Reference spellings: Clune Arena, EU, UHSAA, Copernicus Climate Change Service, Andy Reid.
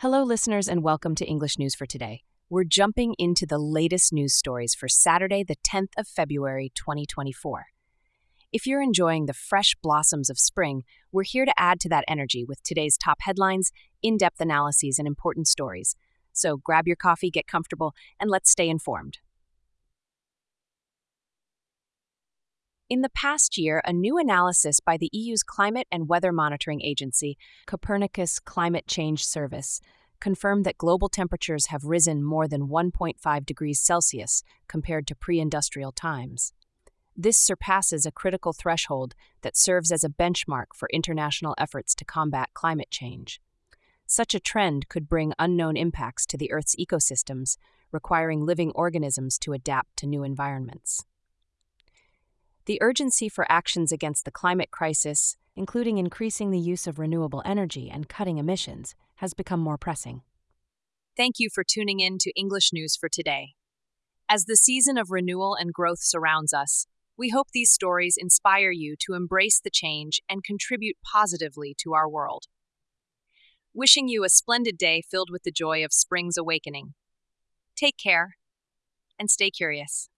Hello, listeners, and welcome to English News for Today. We're jumping into the latest news stories for Saturday, the 10th of February, 2024. If you're enjoying the fresh blossoms of spring, we're here to add to that energy with today's top headlines, in-depth analyses, and important stories. So grab your coffee, get comfortable, and let's stay informed. In the past year, a new analysis by the EU's climate and weather monitoring agency, Copernicus Climate Change Service, confirmed that global temperatures have risen more than 1.5 degrees Celsius compared to pre-industrial times. This surpasses a critical threshold that serves as a benchmark for international efforts to combat climate change. Such a trend could bring unknown impacts to the Earth's ecosystems, requiring living organisms to adapt to new environments. The urgency for actions against the climate crisis, including increasing the use of renewable energy and cutting emissions, has become more pressing. Thank you for tuning in to English News for Today. As the season of renewal and growth surrounds us, we hope these stories inspire you to embrace the change and contribute positively to our world. Wishing you a splendid day filled with the joy of spring's awakening. Take care and stay curious.